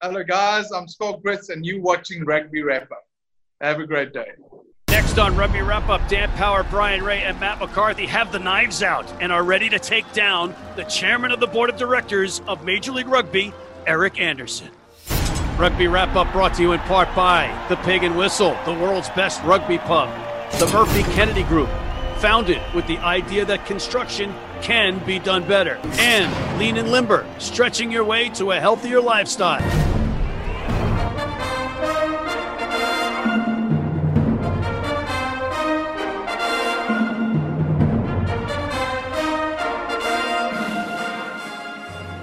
Hello guys, I'm Scott Gritz and you're watching Rugby Wrap Up. Have a great day. Next on Rugby Wrap Up, Dan Power, Brian Ray, and Matt McCarthy have the knives out and are ready to take down the chairman of the board of directors of Major League Rugby, Eric Anderson. Rugby Wrap Up brought to you in part by the Pig and Whistle, the world's best rugby pub, the Murphy Kennedy Group, founded with the idea that construction can be done better, and Lean and Limber, stretching your way to a healthier lifestyle.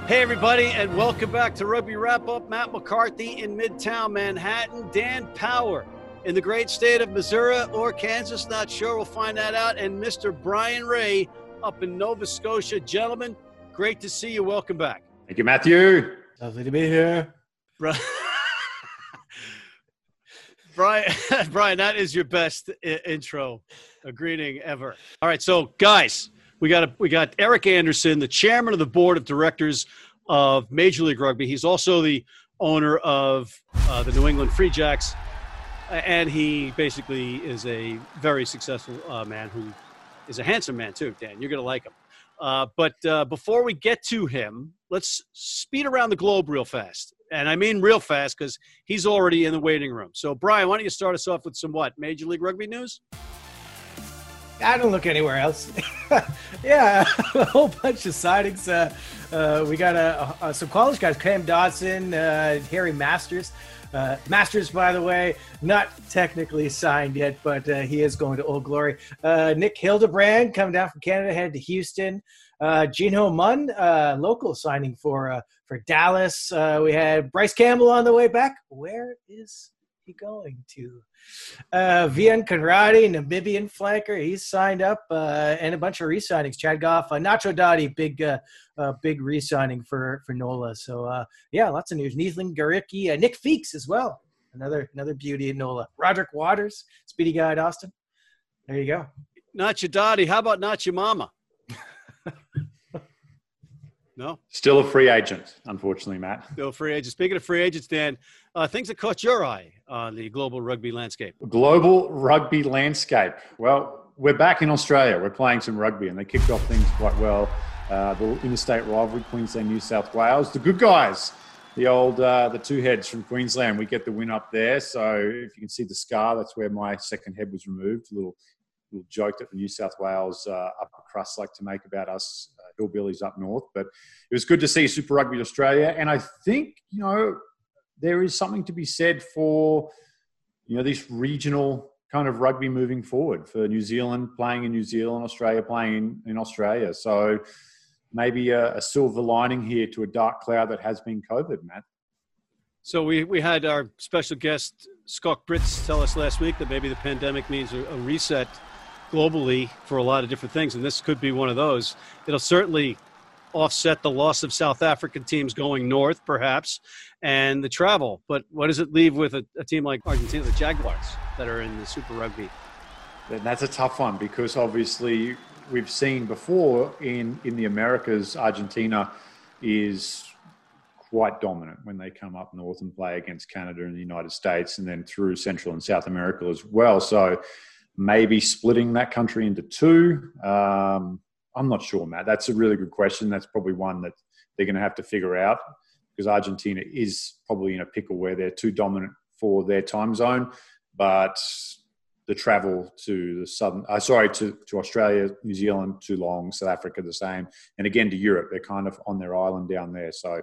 Hey everybody, and welcome back to Rugby Wrap Up. Matt McCarthy in Midtown Manhattan, Dan Power in the great state of Missouri or Kansas, not sure, we'll find that out, and Mr. Brian Ray up in Nova Scotia. Gentlemen, great to see you. Welcome back. Thank you, Matthew. Lovely to be here. Brian, that is your best intro, a greeting ever. All right, so guys, we got Eric Anderson, the chairman of the board of directors of Major League Rugby. He's also the owner of the New England Free Jacks, and he basically is a very successful man who is a handsome man too, Dan. You're going to like him. But before we get to him, let's speed around the globe real fast. And I mean real fast because he's already in the waiting room. So, Brian, why don't you start us off with some what? Major League Rugby news? I don't look anywhere else. Yeah, a whole bunch of sightings. We got some college guys, Cam Dodson, Harry Masters. Masters, by the way, not technically signed yet, but he is going to Old Glory. Nick Hildebrand, coming down from Canada, headed to Houston. Gino Munn, local signing for Dallas. We had Bryce Campbell on the way back. Where is he going to? Vian Karati, Namibian flanker, he's signed up, and a bunch of re-signings. Chad Goff, Nacho Dottie, big re-signing for NOLA. So yeah, lots of news. Neasling Garicki, Nick Feeks as well, another beauty at NOLA. Roderick Waters, speedy guy at Austin. There you go. Nacho Dottie, how about Nacho Mama? No, still a free agent, unfortunately, Matt. Still a free agent. Speaking of free agents, Dan, things that caught your eye on the global rugby landscape. Global rugby landscape. Well, we're back in Australia. We're playing some rugby, and they kicked off things quite well. The interstate rivalry, Queensland, New South Wales. The good guys, the two heads from Queensland. We get the win up there. So if you can see the scar, that's where my second head was removed. A little joke that the New South Wales upper crust like to make about us hillbillies up north. But it was good to see Super Rugby Australia. And I think, there is something to be said for, this regional kind of rugby moving forward, for New Zealand playing in New Zealand, Australia playing in Australia. So maybe a silver lining here to a dark cloud that has been COVID, Matt. So we had our special guest, Scott Gritz, tell us last week that maybe the pandemic means a reset globally for a lot of different things, and this could be one of those. It'll certainly offset the loss of South African teams going north, perhaps, and the travel. But what does it leave with a team like Argentina, the Jaguars, that are in the Super Rugby? And that's a tough one, because obviously we've seen before in the Americas, Argentina is quite dominant when they come up north and play against Canada and the United States, and then through Central and South America as well. So maybe splitting that country into two. I'm not sure, Matt. That's a really good question. That's probably one that they're going to have to figure out, because Argentina is probably in a pickle where they're too dominant for their time zone. But the travel to the to Australia, New Zealand, too long, South Africa the same, and again to Europe, they're kind of on their island down there. So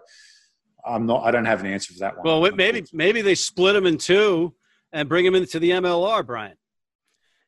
I don't have an answer for that one. Well, maybe they split them in two and bring them into the MLR, Brian.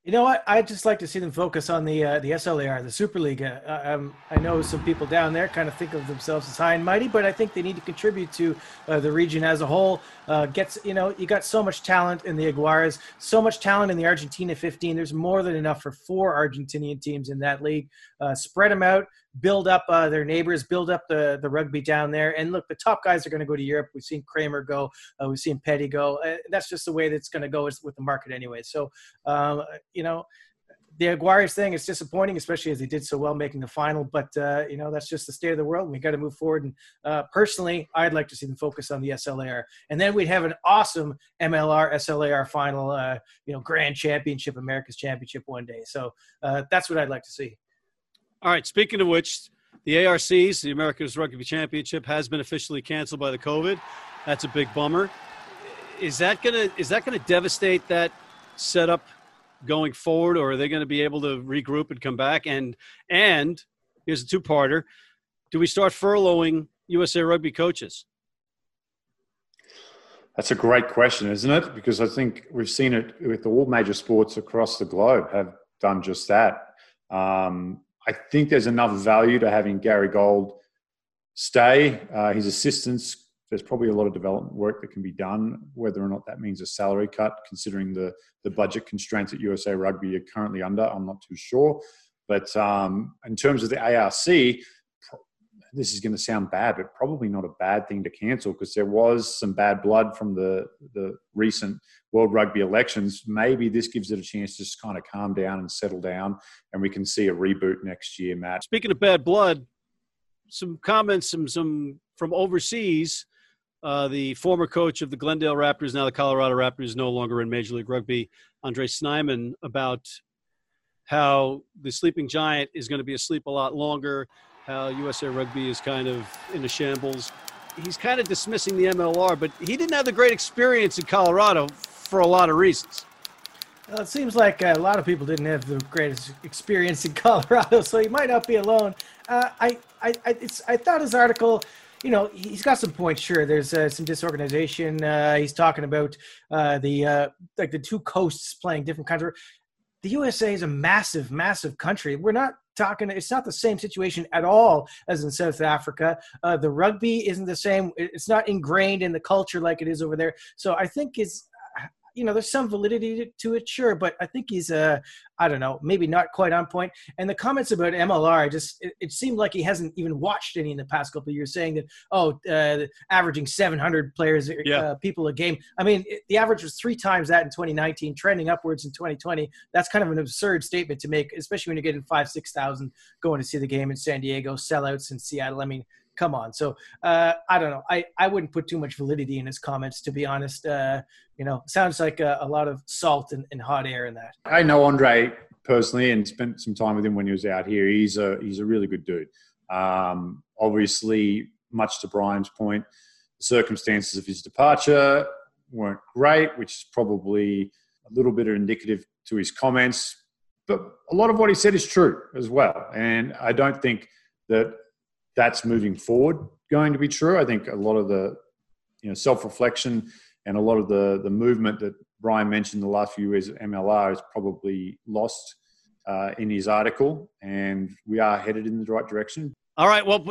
You know what? I'd just like to see them focus on the SLAR, the Super League. I know some people down there kind of think of themselves as high and mighty, but I think they need to contribute to the region as a whole. You got so much talent in the Jaguars, so much talent in the Argentina 15. There's more than enough for 4 Argentinian teams in that league. Spread them out, build up their neighbors, build up the rugby down there. And look, the top guys are going to go to Europe. We've seen Kramer go. We've seen Petty go. That's just the way that's going to go with the market anyway. So, the Aguirre's thing is disappointing, especially as he did so well making the final. But, you know, that's just the state of the world. We got to move forward. And personally, I'd like to see them focus on the SLAR. And then we'd have an awesome MLR SLAR final, you know, grand championship, America's championship one day. So that's what I'd like to see. All right. Speaking of which, the ARCs, the America's Rugby Championship, has been officially canceled by the COVID. That's a big bummer. Is that gonna devastate that setup going forward, or are they going to be able to regroup and come back? And here's a two-parter. Do we start furloughing USA Rugby coaches? That's a great question, isn't it? Because I think we've seen it with all major sports across the globe have done just that. I think there's enough value to having Gary Gold stay. His assistants, there's probably a lot of development work that can be done, whether or not that means a salary cut, considering the budget constraints that USA Rugby are currently under. I'm not too sure. But in terms of the ARC, this is going to sound bad, but probably not a bad thing to cancel, because there was some bad blood from the recent World Rugby elections. Maybe this gives it a chance to just kind of calm down and settle down, and we can see a reboot next year, Matt. Speaking of bad blood, some comments from overseas. The former coach of the Glendale Raptors, now the Colorado Raptors, no longer in Major League Rugby, Andre Snyman, about how the sleeping giant is going to be asleep a lot longer, how USA Rugby is kind of in a shambles. He's kind of dismissing the MLR, but he didn't have the great experience in Colorado for a lot of reasons. Well, it seems like a lot of people didn't have the greatest experience in Colorado, so he might not be alone. I thought his article, you know, he's got some points. Sure, there's some disorganization. He's talking about like the two coasts playing different countries. The USA is a massive, massive country. We're not talking, it's not the same situation at all as in South Africa. The rugby isn't the same. It's not ingrained in the culture like it is over there. So I think it's, you know, there's some validity to it, sure, but I think he's, I don't know, maybe not quite on point. And the comments about MLR, it seemed like he hasn't even watched any in the past couple of years, saying that, averaging 700 players, people a game. I mean, the average was 3 times that in 2019, trending upwards in 2020. That's kind of an absurd statement to make, especially when you're getting 5,000-6,000 going to see the game in San Diego, sellouts in Seattle. I mean, come on. So I don't know. I wouldn't put too much validity in his comments, to be honest. You know, sounds like a lot of salt and hot air in that. I know Andre personally and spent some time with him when he was out here. He's a really good dude. Obviously, much to Brian's point, the circumstances of his departure weren't great, which is probably a little bit indicative to his comments. But a lot of what he said is true as well. And I don't think that that's moving forward going to be true. I think a lot of the, you know, self-reflection and a lot of the movement that Brian mentioned the last few years at MLR is probably lost in his article, and we are headed in the right direction. All right. Well,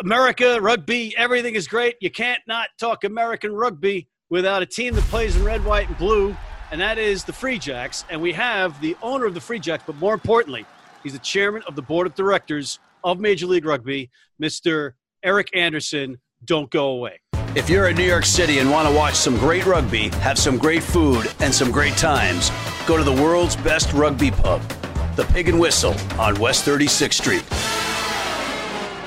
America, rugby, everything is great. You can't not talk American rugby without a team that plays in red, white, and blue, and that is the Free Jacks. And we have the owner of the Free Jacks, but more importantly, he's the chairman of the board of directors of Major League Rugby, Mr. Eric Anderson. Don't go away. If you're in New York City and want to watch some great rugby, have some great food, and some great times, go to the world's best rugby pub, the Pig and Whistle on West 36th Street.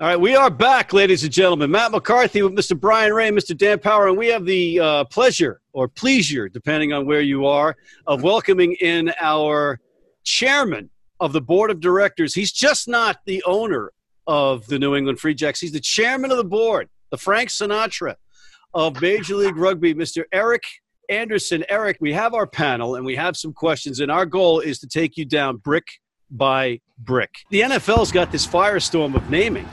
All right, we are back, ladies and gentlemen. Matt McCarthy with Mr. Brian Ray, Mr. Dan Power, and we have the pleasure, or pleasure, depending on where you are, of welcoming in our chairman of the board of directors. He's just not the owner of the New England Free Jacks. He's the chairman of the board, the Frank Sinatra of Major League Rugby, Mr. Eric Anderson. Eric, we have our panel and we have some questions, and our goal is to take you down brick by brick. The NFL's got this firestorm of naming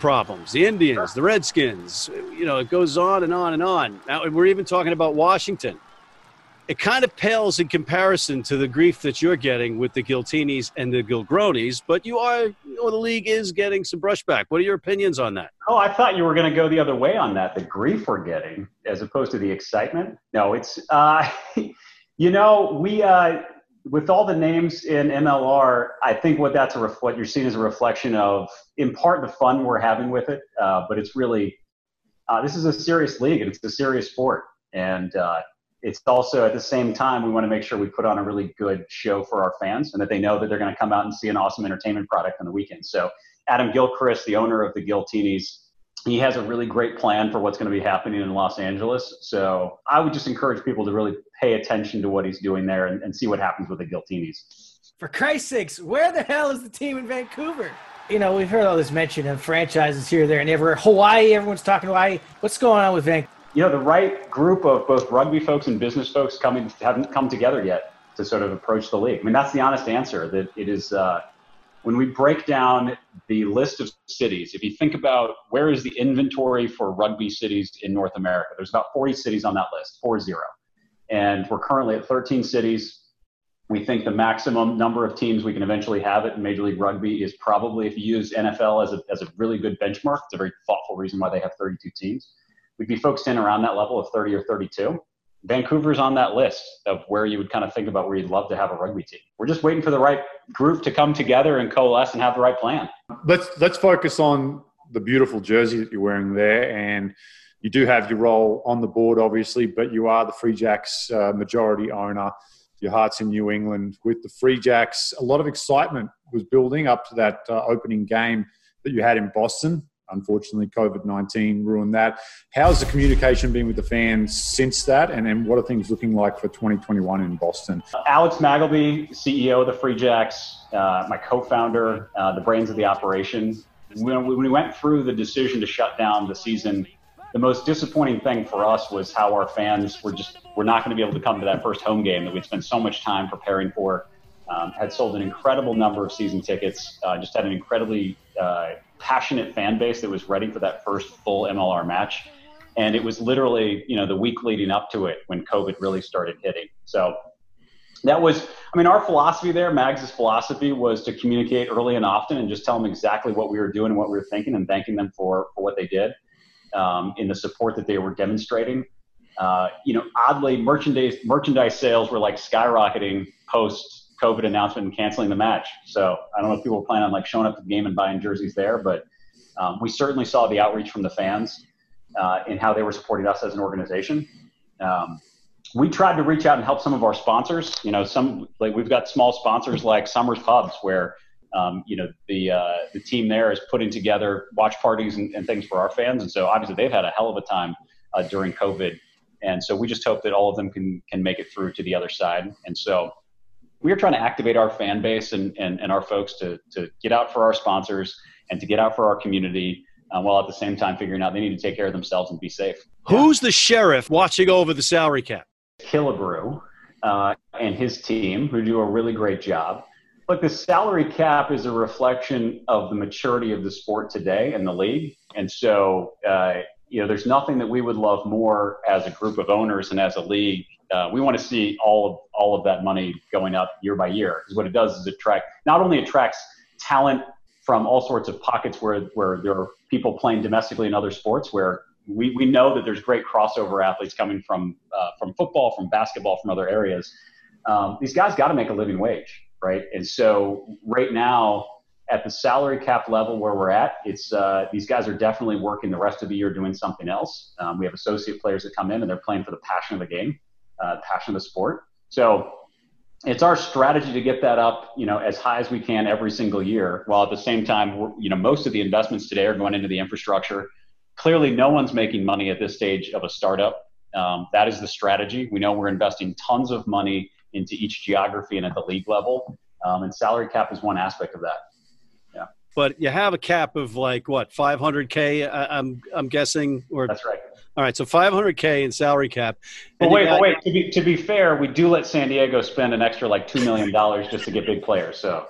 problems. The Indians, the Redskins, you know, it goes on and on and on. Now, we're even talking about Washington. It kind of pales in comparison to the grief that you're getting with the Giltinis and the Gilgronis, but you are, you know, the league is getting some brushback. What are your opinions on that? Oh, I thought you were going to go the other way on that, the grief we're getting as opposed to the excitement. No, it's, you know, we, with all the names in MLR, I think what you're seeing is a reflection of, in part, the fun we're having with it, but it's really, this is a serious league and it's a serious sport. And, it's also at the same time, we want to make sure we put on a really good show for our fans and that they know that they're going to come out and see an awesome entertainment product on the weekend. So Adam Gilchrist, the owner of the Giltinis, he has a really great plan for what's going to be happening in Los Angeles. So I would just encourage people to really pay attention to what he's doing there and see what happens with the Giltinis. For Christ's sakes, where the hell is the team in Vancouver? You know, we've heard all this mention of franchises here, there, and everywhere. Hawaii, everyone's talking Hawaii. What's going on with Vancouver? You know, the right group of both rugby folks and business folks haven't come together yet to sort of approach the league. I mean, that's the honest answer, that it is when we break down the list of cities, if you think about where is the inventory for rugby cities in North America, there's about 40 cities on that list, 40. And we're currently at 13 cities. We think the maximum number of teams we can eventually have it in Major League Rugby is probably, if you use NFL as a really good benchmark, it's a very thoughtful reason why they have 32 teams. We'd be focused in around that level of 30 or 32. Vancouver's on that list of where you would kind of think about where you'd love to have a rugby team. We're just waiting for the right group to come together and coalesce and have the right plan. Let's focus on the beautiful jersey that you're wearing there, and you do have your role on the board, obviously, but you are the Free Jacks majority owner. Your heart's in New England. With the Free Jacks, a lot of excitement was building up to that opening game that you had in Boston. Unfortunately, COVID-19 ruined that. How's the communication been with the fans since that? And what are things looking like for 2021 in Boston? Alex Magleby, CEO of the Free Jacks, my co-founder, the brains of the operation. When we went through the decision to shut down the season, the most disappointing thing for us was how our fans were not going to be able to come to that first home game that we'd spent so much time preparing for. Had sold an incredible number of season tickets, just had an incredibly passionate fan base that was ready for that first full MLR match. And it was literally, you know, the week leading up to it when COVID really started hitting. So that was, I mean, our philosophy there, Mags' philosophy, was to communicate early and often and just tell them exactly what we were doing and what we were thinking and thanking them for what they did. In the support that they were demonstrating. You know, oddly, merchandise sales were like skyrocketing post-COVID announcement and canceling the match. So I don't know if people were planning on like showing up to the game and buying jerseys there, but we certainly saw the outreach from the fans in how they were supporting us as an organization. We tried to reach out and help some of our sponsors. You know, we've got small sponsors like Summers Pubs where you know, the team there is putting together watch parties and things for our fans. And so obviously they've had a hell of a time during COVID. And so we just hope that all of them can make it through to the other side. And so we are trying to activate our fan base and our folks to get out for our sponsors and to get out for our community while at the same time figuring out they need to take care of themselves and be safe. Yeah. Who's the sheriff watching over the salary cap? Killebrew and his team, who do a really great job. Look, the salary cap is a reflection of the maturity of the sport today and the league. And so, you know, there's nothing that we would love more as a group of owners and as a league. We want to see all of that money going up year by year, because what it does is not only attracts talent from all sorts of pockets where there are people playing domestically in other sports where we know that there's great crossover athletes coming from football, from basketball, from other areas. These guys got to make a living wage. Right. And so right now at the salary cap level where we're at, it's these guys are definitely working the rest of the year doing something else. We have associate players that come in and they're playing for the passion of the game, passion of the sport. So it's our strategy to get that up, you know, as high as we can every single year, while at the same time, you know, most of the investments today are going into the infrastructure. Clearly, no one's making money at this stage of a startup. That is the strategy. We know we're investing tons of money into each geography and at the league level. And salary cap is one aspect of that. Yeah. But you have a cap of like what, 500K, I'm guessing? Or that's right. All right, so 500K in salary cap. But wait. To be fair, we do let San Diego spend an extra like $2 million just to get big players. So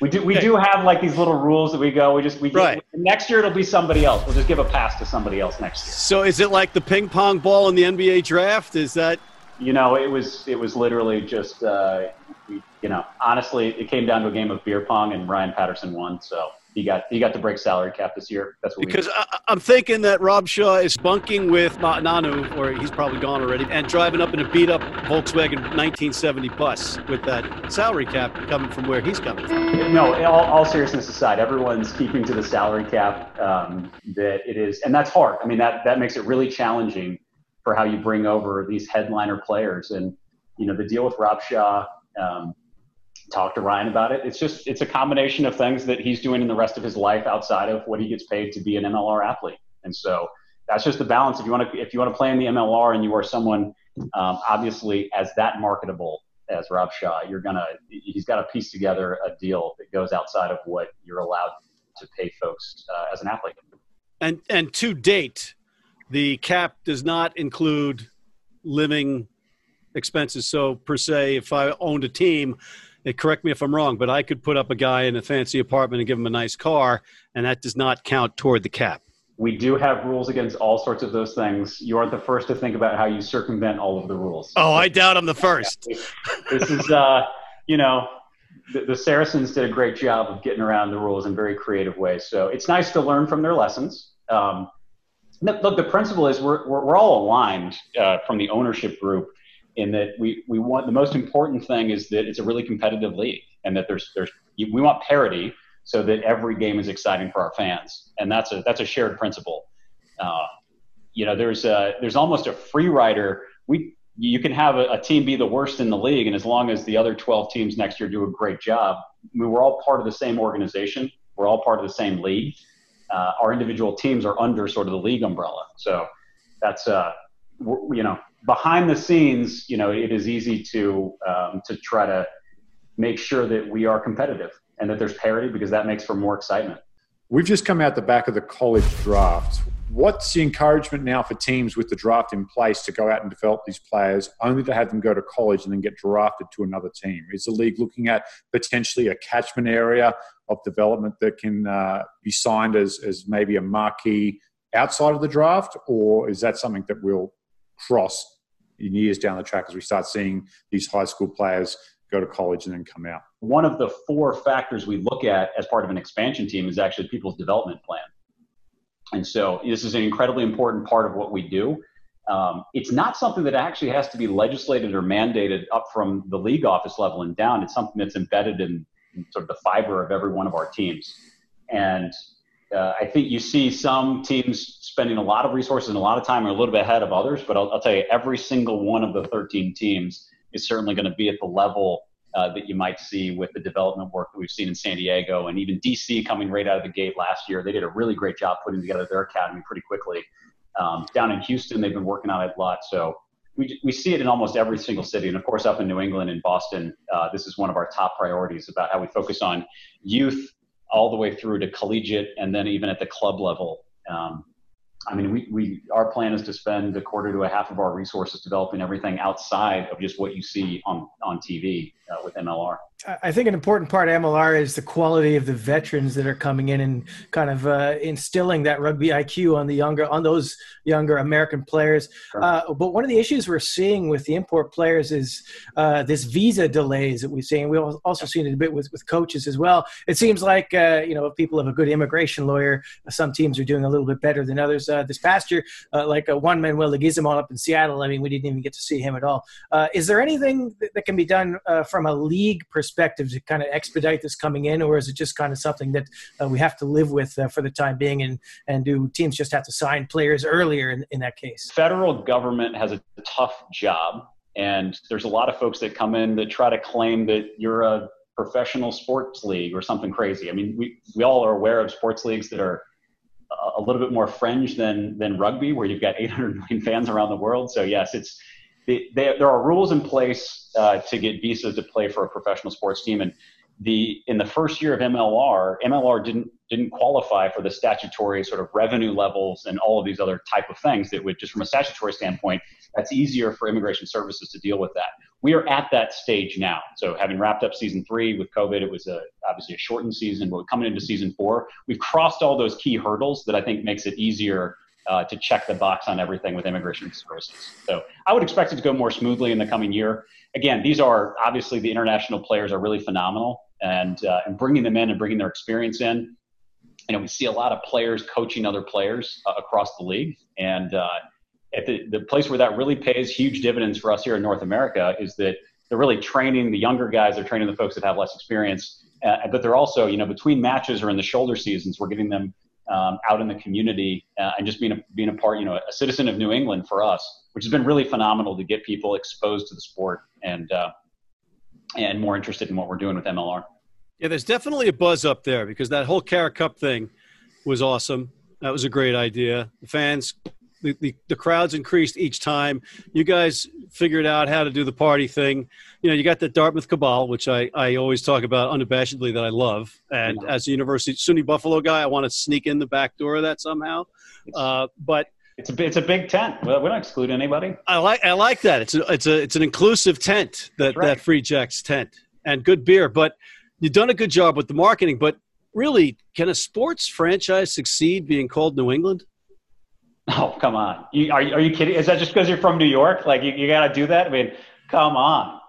we do have like these little rules that next year it'll be somebody else. We'll just give a pass to somebody else next year. So is it like the ping pong ball in the NBA draft? Is that? You know, it was literally just, you know, honestly, it came down to a game of beer pong, and Ryan Patterson won, so he got to break salary cap this year. That's what because I'm thinking that Rob Shaw is bunking with Nanu, or he's probably gone already, and driving up in a beat-up Volkswagen 1970 bus with that salary cap coming from where he's coming from. No, all seriousness aside, everyone's keeping to the salary cap that it is, and that's hard. I mean, that makes it really challenging for how you bring over these headliner players. And, you know, the deal with Rob Shaw, talk to Ryan about it. It's just, it's a combination of things that he's doing in the rest of his life outside of what he gets paid to be an MLR athlete. And so that's just the balance. If you want to play in the MLR and you are someone, obviously as that marketable as Rob Shaw, he's got to piece together a deal that goes outside of what you're allowed to pay folks as an athlete. And to date, the cap does not include living expenses. So per se, if I owned a team, correct me if I'm wrong, but I could put up a guy in a fancy apartment and give him a nice car, and that does not count toward the cap. We do have rules against all sorts of those things. You aren't the first to think about how you circumvent all of the rules. Oh, I doubt I'm the first. This is, the Saracens did a great job of getting around the rules in very creative ways. So it's nice to learn from their lessons. Look, the principle is we're all aligned from the ownership group, in that we want, the most important thing is that it's a really competitive league, and that we want parity so that every game is exciting for our fans. And that's a shared principle. There's almost a free rider. You can have a team be the worst in the league, and as long as the other 12 teams next year do a great job, we're all part of the same organization. We're all part of the same league. Our individual teams are under sort of the league umbrella. So that's, behind the scenes, it is easy to try to make sure that we are competitive and that there's parity, because that makes for more excitement. We've just come out the back of the college draft. What's the encouragement now for teams with the draft in place to go out and develop these players, only to have them go to college and then get drafted to another team? Is the league looking at potentially a catchment area of development that can be signed as maybe a marquee outside of the draft, or is that something that will cross in years down the track as we start seeing these high school players go to college and then come out? One of the 4 factors we look at as part of an expansion team is actually people's development plan. And so this is an incredibly important part of what we do. It's not something that actually has to be legislated or mandated up from the league office level and down. It's something that's embedded in sort of the fiber of every one of our teams. And I think you see some teams spending a lot of resources and a lot of time, are a little bit ahead of others, but I'll tell you, every single one of the 13 teams is certainly going to be at the level that you might see with the development work that we've seen in San Diego, and even DC coming right out of the gate last year. They did a really great job putting together their academy pretty quickly. Down in Houston, they've been working on it a lot. So we see it in almost every single city. And of course, up in New England and Boston, this is one of our top priorities, about how we focus on youth all the way through to collegiate, and then even at the club level. Our plan is to spend a quarter to a half of our resources developing everything outside of just what you see on TV with MLR. I think an important part of MLR is the quality of the veterans that are coming in and kind of instilling that rugby IQ on those younger American players. Sure. But one of the issues we're seeing with the import players is this visa delays that we've seen. We've also seen it a bit with coaches as well. It seems like, if people have a good immigration lawyer, some teams are doing a little bit better than others. This past year, Juan Manuel Leguizamon up in Seattle, we didn't even get to see him at all. Is there anything that can be done from a league perspective to kind of expedite this coming in, or is it just kind of something that we have to live with for the time being, and do teams just have to sign players earlier in that case? Federal government has a tough job, and there's a lot of folks that come in that try to claim that you're a professional sports league or something crazy. We all are aware of sports leagues that are a little bit more fringe than rugby, where you've got 800 million fans around the world. So yes, there are rules in place to get visas to play for a professional sports team. And in the first year of MLR didn't qualify for the statutory sort of revenue levels and all of these other type of things that would, just from a statutory standpoint, that's easier for immigration services to deal with that. We are at that stage now. So having wrapped up season 3 with COVID, it was obviously a shortened season, but coming into season 4, we've crossed all those key hurdles that I think makes it easier to check the box on everything with immigration services. So I would expect it to go more smoothly in the coming year. Again, these are obviously, the international players are really phenomenal, and bringing them in and bringing their experience in. We see a lot of players coaching other players across the league. And at the place where that really pays huge dividends for us here in North America is that they're really training the younger guys. They're training the folks that have less experience. But they're also, between matches or in the shoulder seasons, we're getting them out in the community, and just being a part, a citizen of New England for us, which has been really phenomenal to get people exposed to the sport and more interested in what we're doing with MLR. Yeah, there's definitely a buzz up there because that whole Carrot Cup thing was awesome. That was a great idea. The fans, the crowds increased each time. You guys figured out how to do the party thing. You know, you got the Dartmouth Cabal, which I always talk about unabashedly that I love. And yeah, as a University SUNY Buffalo guy, I want to sneak in the back door of that somehow. But it's a big tent. Well, we don't exclude anybody. I like that. It's an inclusive tent, that Free Jacks tent, and good beer. But you've done a good job with the marketing, but really, can a sports franchise succeed being called New England? Oh, come on. Are you kidding? Is that just because you're from New York? Like, you got to do that? I mean, come on.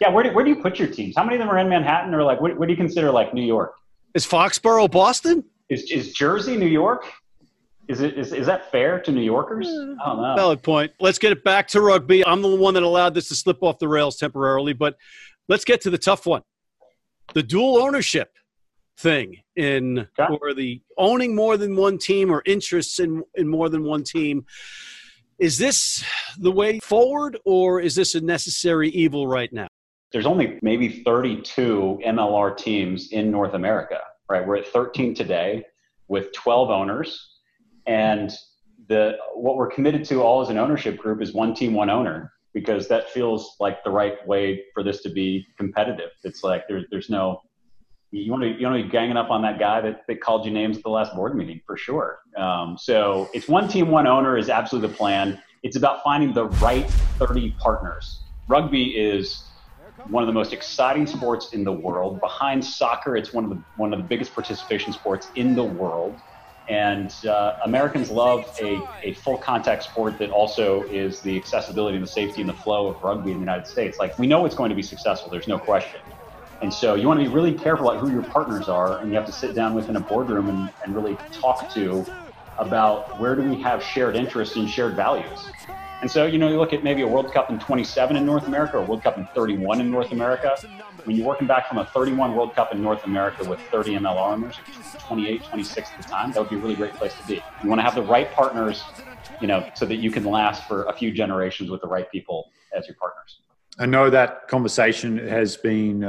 Yeah, where do you put your teams? How many of them are in Manhattan? Or, like, what do you consider, like, New York? Is Foxborough Boston? Is Jersey New York? Is that fair to New Yorkers? I don't know. Valid point. Let's get it back to rugby. I'm the one that allowed this to slip off the rails temporarily, but let's get to the tough one. The dual ownership thing or the owning more than one team or interests in more than one team. Is this the way forward, or is this a necessary evil right now? There's only maybe 32 MLR teams in North America, right? We're at 13 today with 12 owners. And what we're committed to all as an ownership group is one team, one owner, because that feels like the right way for this to be competitive. It's like there's no – you want to be ganging up on that guy that called you names at the last board meeting for sure. So it's one team, one owner is absolutely the plan. It's about finding the right 30 partners. Rugby is one of the most exciting sports in the world. Behind soccer, it's one of the biggest participation sports in the world. And Americans love a full-contact sport that also is the accessibility and the safety and the flow of rugby in the United States. Like, we know it's going to be successful. There's no question. And so you want to be really careful about who your partners are, and you have to sit down within a boardroom and really talk to about where do we have shared interests and shared values. And so, you look at maybe a World Cup in 27 in North America or a World Cup in 31 in North America. When you're working back from a 31 World Cup in North America with 30 MLR owners, 28, 26 at the time, that would be a really great place to be. You want to have the right partners, so that you can last for a few generations with the right people as your partners. I know that conversation has been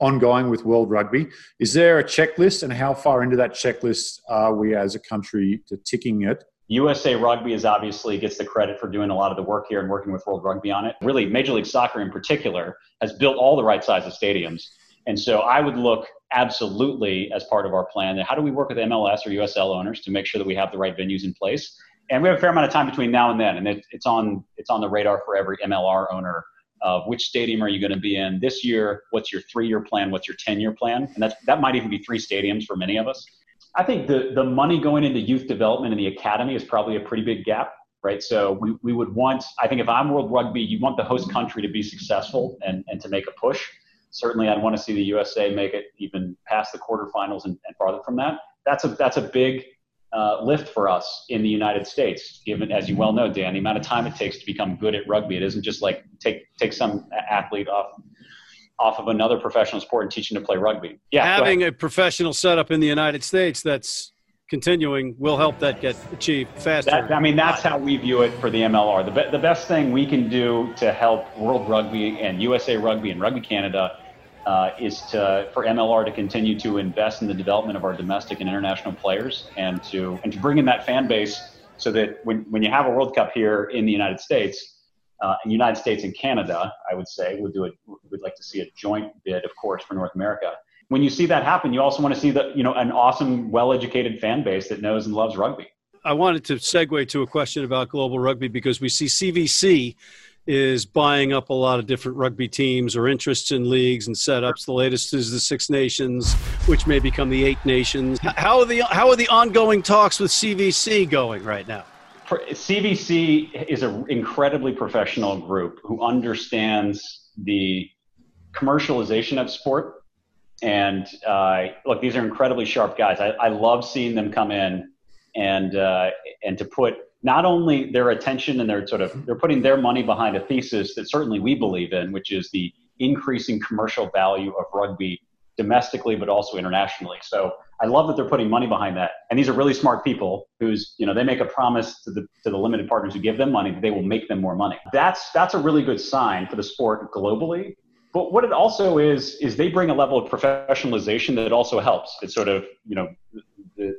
ongoing with World Rugby. Is there a checklist, and how far into that checklist are we as a country to ticking it? USA Rugby is obviously gets the credit for doing a lot of the work here and working with World Rugby on it. Really, Major League Soccer in particular has built all the right size of stadiums. And so I would look absolutely as part of our plan that how do we work with MLS or USL owners to make sure that we have the right venues in place? And we have a fair amount of time between now and then, and it's on the radar for every MLR owner of which stadium are you going to be in this year, what's your 3-year plan, what's your 10-year plan? And that might even be 3 stadiums for many of us. I think the money going into youth development in the academy is probably a pretty big gap, right? So we would want, I think if I'm World Rugby, you want the host country to be successful and to make a push. Certainly I'd want to see the USA make it even past the quarterfinals and farther from that. That's a big lift for us in the United States, given, as you well know, Dan, the amount of time it takes to become good at rugby. It isn't just like take some athlete off of another professional sport and teaching to play rugby. Yeah, having a professional setup in the United States that's continuing will help that get achieved faster. That's how we view it for the MLR. The best thing we can do to help World Rugby and USA Rugby and Rugby Canada is for MLR to continue to invest in the development of our domestic and international players and to bring in that fan base so that when you have a World Cup here in the United States, United States and Canada, I would say, we'd like to see a joint bid, of course, for North America. When you see that happen, you also want to see an awesome, well-educated fan base that knows and loves rugby. I wanted to segue to a question about global rugby because we see CVC is buying up a lot of different rugby teams or interests in leagues and setups. The latest is the 6 Nations, which may become the 8 Nations. How are the ongoing talks with CVC going right now? CVC is an incredibly professional group who understands the commercialization of sport. And look, these are incredibly sharp guys. I love seeing them come in and to put not only their attention and they're putting their money behind a thesis that certainly we believe in, which is the increasing commercial value of rugby domestically, but also internationally. So I love that they're putting money behind that. And these are really smart people who's, you know, they make a promise to the limited partners who give them money that they will make them more money. That's a really good sign for the sport globally. But what it also is they bring a level of professionalization that also helps. It's sort of, you know,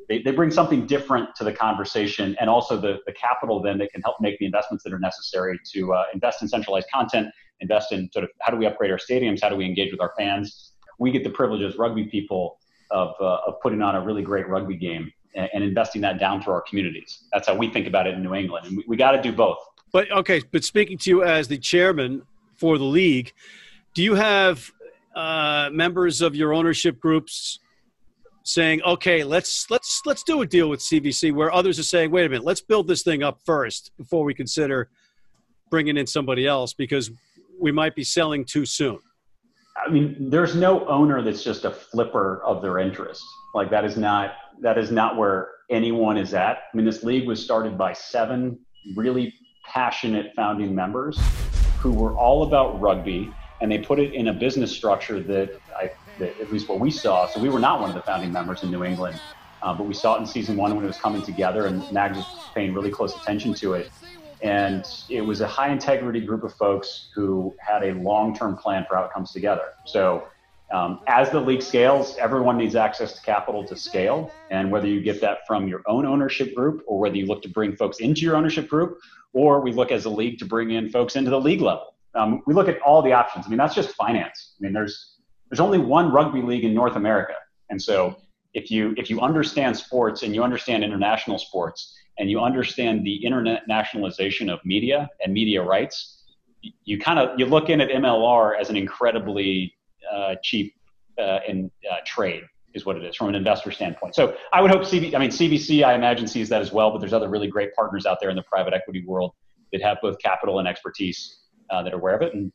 they bring something different to the conversation, and also the capital then that can help make the investments that are necessary to invest in centralized content, invest in sort of how do we upgrade our stadiums, how do we engage with our fans. We get the privilege as rugby people of putting on a really great rugby game and investing that down to our communities. That's how we think about it in New England. And we got to do both. But okay, but speaking to you as the chairman for the league, do you have members of your ownership groups saying, okay, let's do a deal with CVC, where others are saying, wait a minute, let's build this thing up first before we consider bringing in somebody else because we might be selling too soon? I mean, there's no owner that's just a flipper of their interest. Like that is not where anyone is at. I mean, this league was started by 7 really passionate founding members who were all about rugby, and they put it in a business structure that at least what we saw. So we were not one of the founding members in New England, but we saw it in season 1 when it was coming together, and Mag was paying really close attention to it. And it was a high integrity group of folks who had a long-term plan for how it comes together. So as the league scales, everyone needs access to capital to scale. And whether you get that from your own ownership group, or whether you look to bring folks into your ownership group, or we look as a league to bring in folks into the league level. We look at all the options. I mean, that's just finance. I mean, there's only one rugby league in North America. And so if you understand sports and you understand international sports, and you understand the internationalization of media and media rights, you look in at MLR as an incredibly cheap trade is what it is from an investor standpoint. So I would hope CVC, I imagine, sees that as well, but there's other really great partners out there in the private equity world that have both capital and expertise that are aware of it. And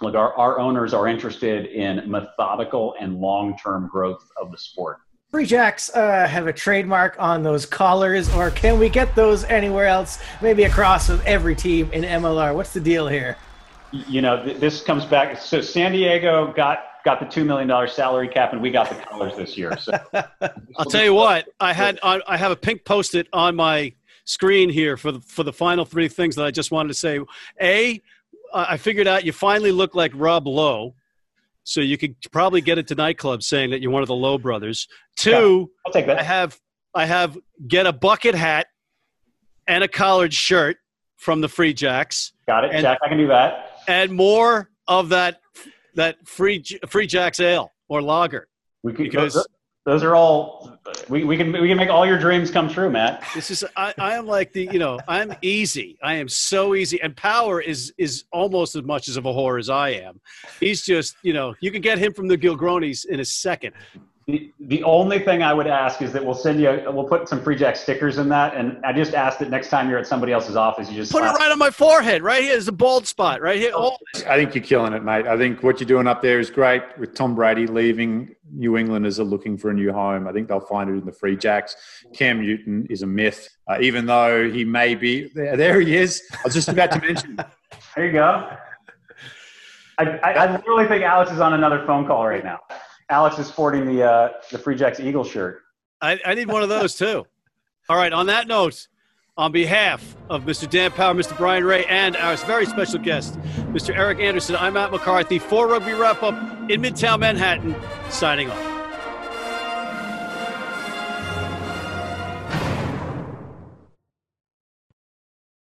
look, our owners are interested in methodical and long-term growth of the sport. Free Jacks have a trademark on those collars, or can we get those anywhere else? Maybe across with every team in MLR. What's the deal here? You know, this comes back. So San Diego got the $2 million salary cap, and we got the collars this year. So I'll tell you what, I have a pink Post-it on my screen here for the final 3 things that I just wanted to say. A, I figured out you finally look like Rob Lowe. So you could probably get it to nightclubs saying that you're one of the Lowe brothers. 2, I'll take that. I have get a bucket hat and a collared shirt from the Free Jacks. Got it, and, Jack. I can do that. And more of that Free Jacks ale or lager. Those are all. We can make all your dreams come true, Matt. This is I am like the I'm easy. I am so easy, and Power is almost as much of a whore as I am. He's just you can get him from the Gilgronis in a second. The only thing I would ask is that we'll put some Free Jack stickers in that, and I just ask that next time you're at somebody else's office, you just put it right on my forehead, right here. There's a bald spot, right here. Oh. I think you're killing it, mate. I think what you're doing up there is great. With Tom Brady leaving, New Englanders are looking for a new home. I think they'll find it in the Free Jacks. Cam Newton is a myth, even though he may be there. He is. I was just about to mention. There you go. I literally think Alex is on another phone call right now. Alex is sporting the Free Jacks Eagle shirt. I need one of those too. All right, on that note, on behalf of Mr. Dan Power, Mr. Brian Ray, and our very special guest, Mr. Eric Anderson, I'm Matt McCarthy for Rugby Wrap-Up in Midtown Manhattan, signing off.